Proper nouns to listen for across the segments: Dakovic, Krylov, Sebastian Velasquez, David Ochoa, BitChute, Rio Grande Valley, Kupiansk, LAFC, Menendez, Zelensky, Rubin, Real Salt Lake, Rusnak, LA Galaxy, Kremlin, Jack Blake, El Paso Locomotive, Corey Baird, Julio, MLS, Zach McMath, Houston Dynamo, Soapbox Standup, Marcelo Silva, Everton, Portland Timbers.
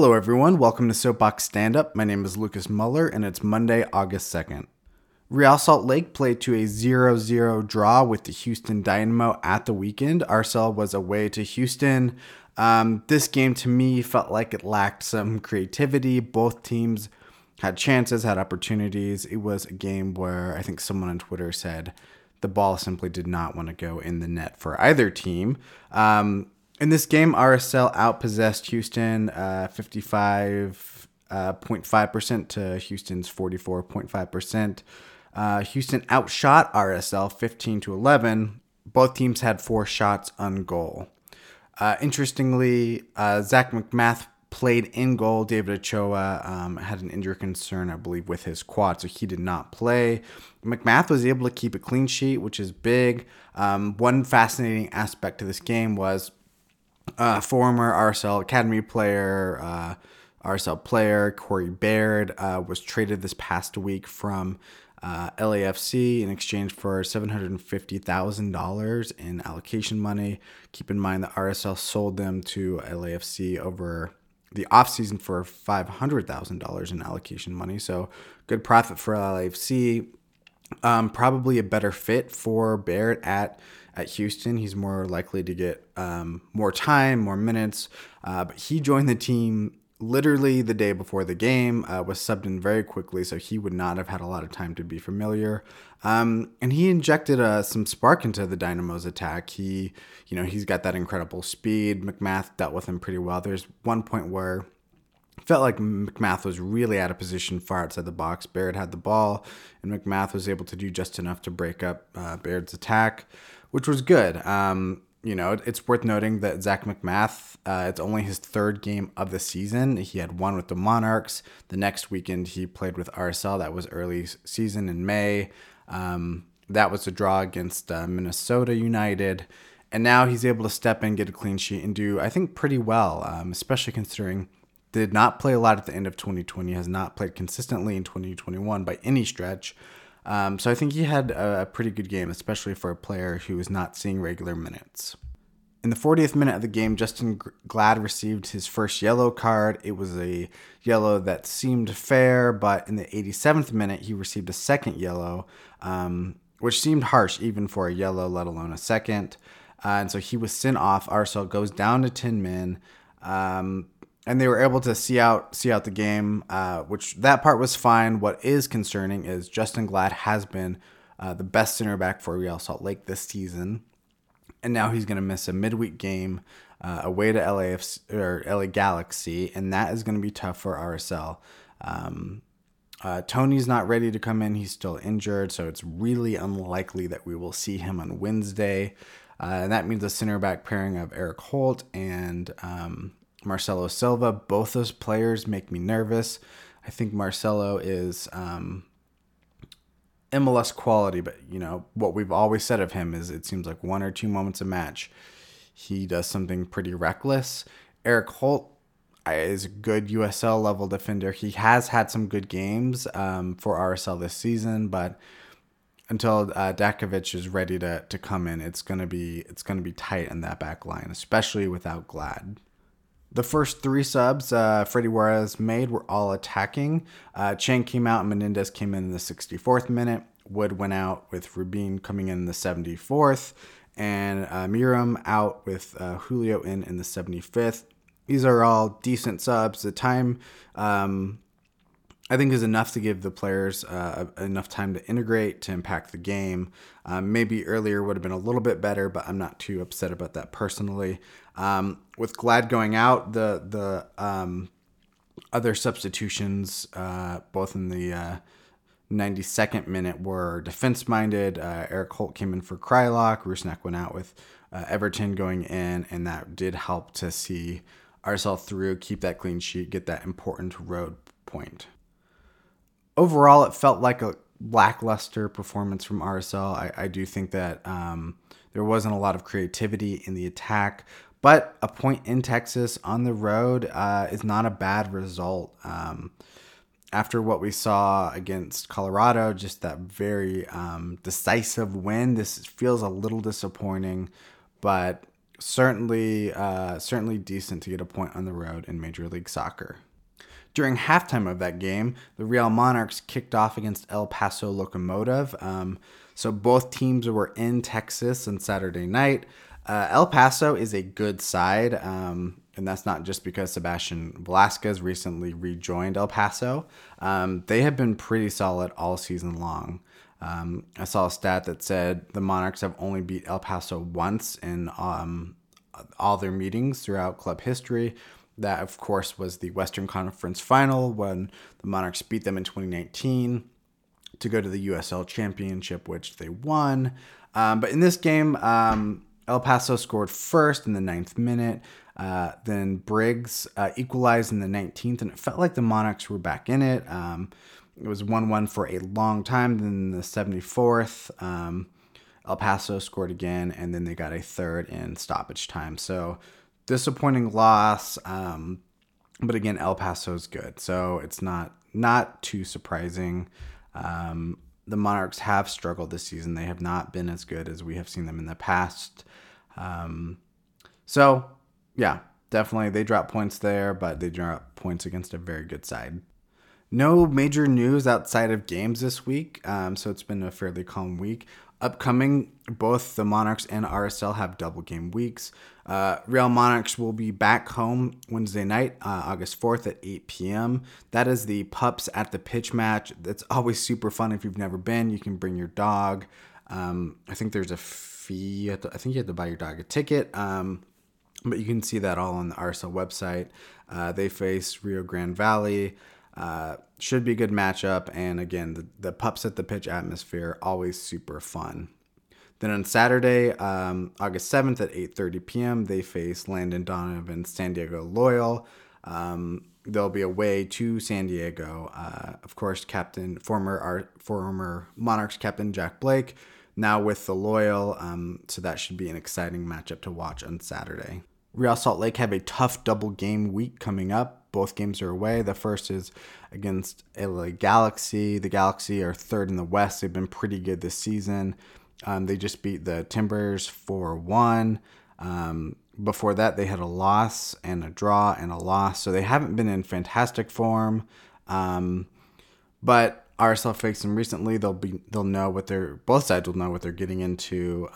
Hello everyone, welcome to Soapbox Standup. My name is Lucas Muller and it's Monday, August 2nd. Real Salt Lake played to a 0-0 draw with the Houston Dynamo at the weekend. Arcel was away to Houston. This game to me felt like it lacked some creativity. Both teams had chances, had opportunities. It was a game where I think someone on Twitter said the ball simply did not want to go in the net for either team. In this game, RSL outpossessed Houston 55.5% to Houston's 44.5%. Houston outshot RSL 15-11. Both teams had 4 shots on goal. Interestingly, Zach McMath played in goal. David Ochoa had an injury concern, I believe, with his quad, so he did not play. McMath was able to keep a clean sheet, which is big. One fascinating aspect to this game was former RSL Academy player, RSL player Corey Baird was traded this past week from LAFC in exchange for $750,000 in allocation money. Keep in mind that RSL sold them to LAFC over the offseason for $500,000 in allocation money. So good profit for LAFC. Probably a better fit for Baird at Houston. He's more likely to get more time, more minutes. But he joined the team literally the day before the game, was subbed in very quickly, so he would not have had a lot of time to be familiar. And he injected some spark into the Dynamo's attack. He's got that incredible speed. McMath dealt with him pretty well. There's one point where it felt like McMath was really out of position far outside the box. Baird had the ball, and McMath was able to do just enough to break up Baird's attack, which was good. It's worth noting that Zach McMath, it's only his 3rd game of the season. He had one with the Monarchs. The next weekend he played with RSL. That was early season in May. That was a draw against Minnesota United. And now he's able to step in, get a clean sheet, and do, I think, pretty well, especially considering they did not play a lot at the end of 2020, has not played consistently in 2021 by any stretch. So I think he had a pretty good game, especially for a player who is not seeing regular minutes. In the 40th minute of the game, Justin Glad received his first yellow card. It was a yellow that seemed fair, but in the 87th minute, he received a second yellow, which seemed harsh even for a yellow, let alone a second. And so he was sent off. Arcel goes down to 10 men. And they were able to see out the game, which that part was fine. What is concerning is Justin Glad has been the best center back for Real Salt Lake this season, and now he's going to miss a midweek game away to LAFC or LA Galaxy, and that is going to be tough for RSL. Tony's not ready to come in; he's still injured, so it's really unlikely that we will see him on Wednesday, and that means the center back pairing of Eric Holt and Marcelo Silva. Both those players make me nervous. I think Marcelo is MLS quality, but what we've always said of him is it seems like 1 or 2 moments a match, he does something pretty reckless. Eric Holt is a good USL level defender. He has had some good games for RSL this season, but until Dakovic is ready to come in, it's gonna be tight in that back line, especially without Glad. The first 3 subs Freddy Juarez made were all attacking. Chang came out and Menendez came in the 64th minute. Wood went out with Rubin coming in the 74th. And Miram out with Julio in the 75th. These are all decent subs. The time, I think, is enough to give the players enough time to integrate, to impact the game. Maybe earlier would have been a little bit better, but I'm not too upset about that personally. With Glad going out, the other substitutions, both in the 92nd minute, were defense-minded. Eric Holt came in for Krylov. Rusnak went out with Everton going in, and that did help to see RSL through, keep that clean sheet, get that important road point. Overall, it felt like a lackluster performance from RSL. I do think that there wasn't a lot of creativity in the attack, but a point in Texas on the road is not a bad result. After what we saw against Colorado, just that very decisive win, this feels a little disappointing, but Certainly decent to get a point on the road in Major League Soccer. During halftime of that game, the Real Monarchs kicked off against El Paso Locomotive. So both teams were in Texas on Saturday night. El Paso is a good side, and that's not just because Sebastian Velasquez recently rejoined El Paso. They have been pretty solid all season long. I saw a stat that said the Monarchs have only beat El Paso once in all their meetings throughout club history. That, of course, was the Western Conference Final when the Monarchs beat them in 2019 to go to the USL Championship, which they won. But in this game, El Paso scored first in the 9th minute. Then Briggs equalized in the 19th, and it felt like the Monarchs were back in it. It was 1-1 for a long time. Then in the 74th, El Paso scored again, and then they got a third in stoppage time. So disappointing loss, but again, El Paso's good. So it's not too surprising. The Monarchs have struggled this season. They have not been as good as we have seen them in the past. So, yeah, definitely they dropped points there, but they dropped points against a very good side. No major news outside of games this week, so it's been a fairly calm week. Upcoming, both the Monarchs and RSL have double game weeks. Real Monarchs will be back home Wednesday night, August 4th at 8 p.m. That is the Pups at the Pitch match. That's always super fun. If you've never been, you can bring your dog. I think there's a fee. I think you have to buy your dog a ticket, but you can see that all on the RSL website. They face Rio Grande Valley. Should be a good matchup, and again, the Pups at the Pitch atmosphere, always super fun. Then on Saturday, August 7th at 8:30 p.m., they face Landon Donovan, San Diego Loyal. They'll be away to San Diego. Of course, former Monarchs captain Jack Blake, now with the Loyal, so that should be an exciting matchup to watch on Saturday. Real Salt Lake have a tough double game week coming up. Both games are away. The first is against LA Galaxy. The Galaxy are third in the West. They've been pretty good this season. They just beat the Timbers 4-1. Before that, they had a loss and a draw and a loss. So they haven't been in fantastic form. But RSL faced them recently. Both sides will know what they're getting into.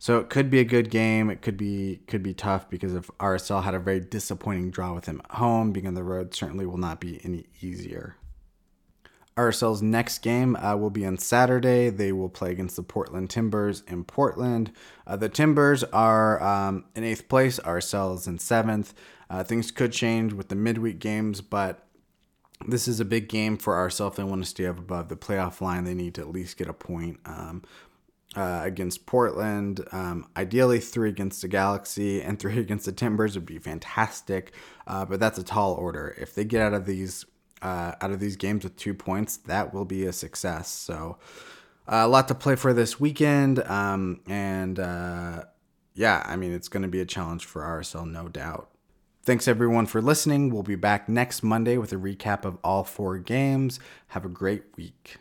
So it could be a good game. It could be tough because if RSL had a very disappointing draw with them at home, being on the road certainly will not be any easier. RSL's next game will be on Saturday. They will play against the Portland Timbers in Portland. The Timbers are in 8th place. RSL is in 7th. Things could change with the midweek games, but this is a big game for RSL. If they want to stay up above the playoff line, they need to at least get a point. Against Portland, ideally 3 against the Galaxy and 3 against the Timbers would be fantastic, but that's a tall order. If they get out of these games with 2 points, that will be a success. So a lot to play for this weekend, it's going to be a challenge for RSL, no doubt. Thanks everyone for listening. We'll be back next Monday with a recap of all 4 games. Have a great week.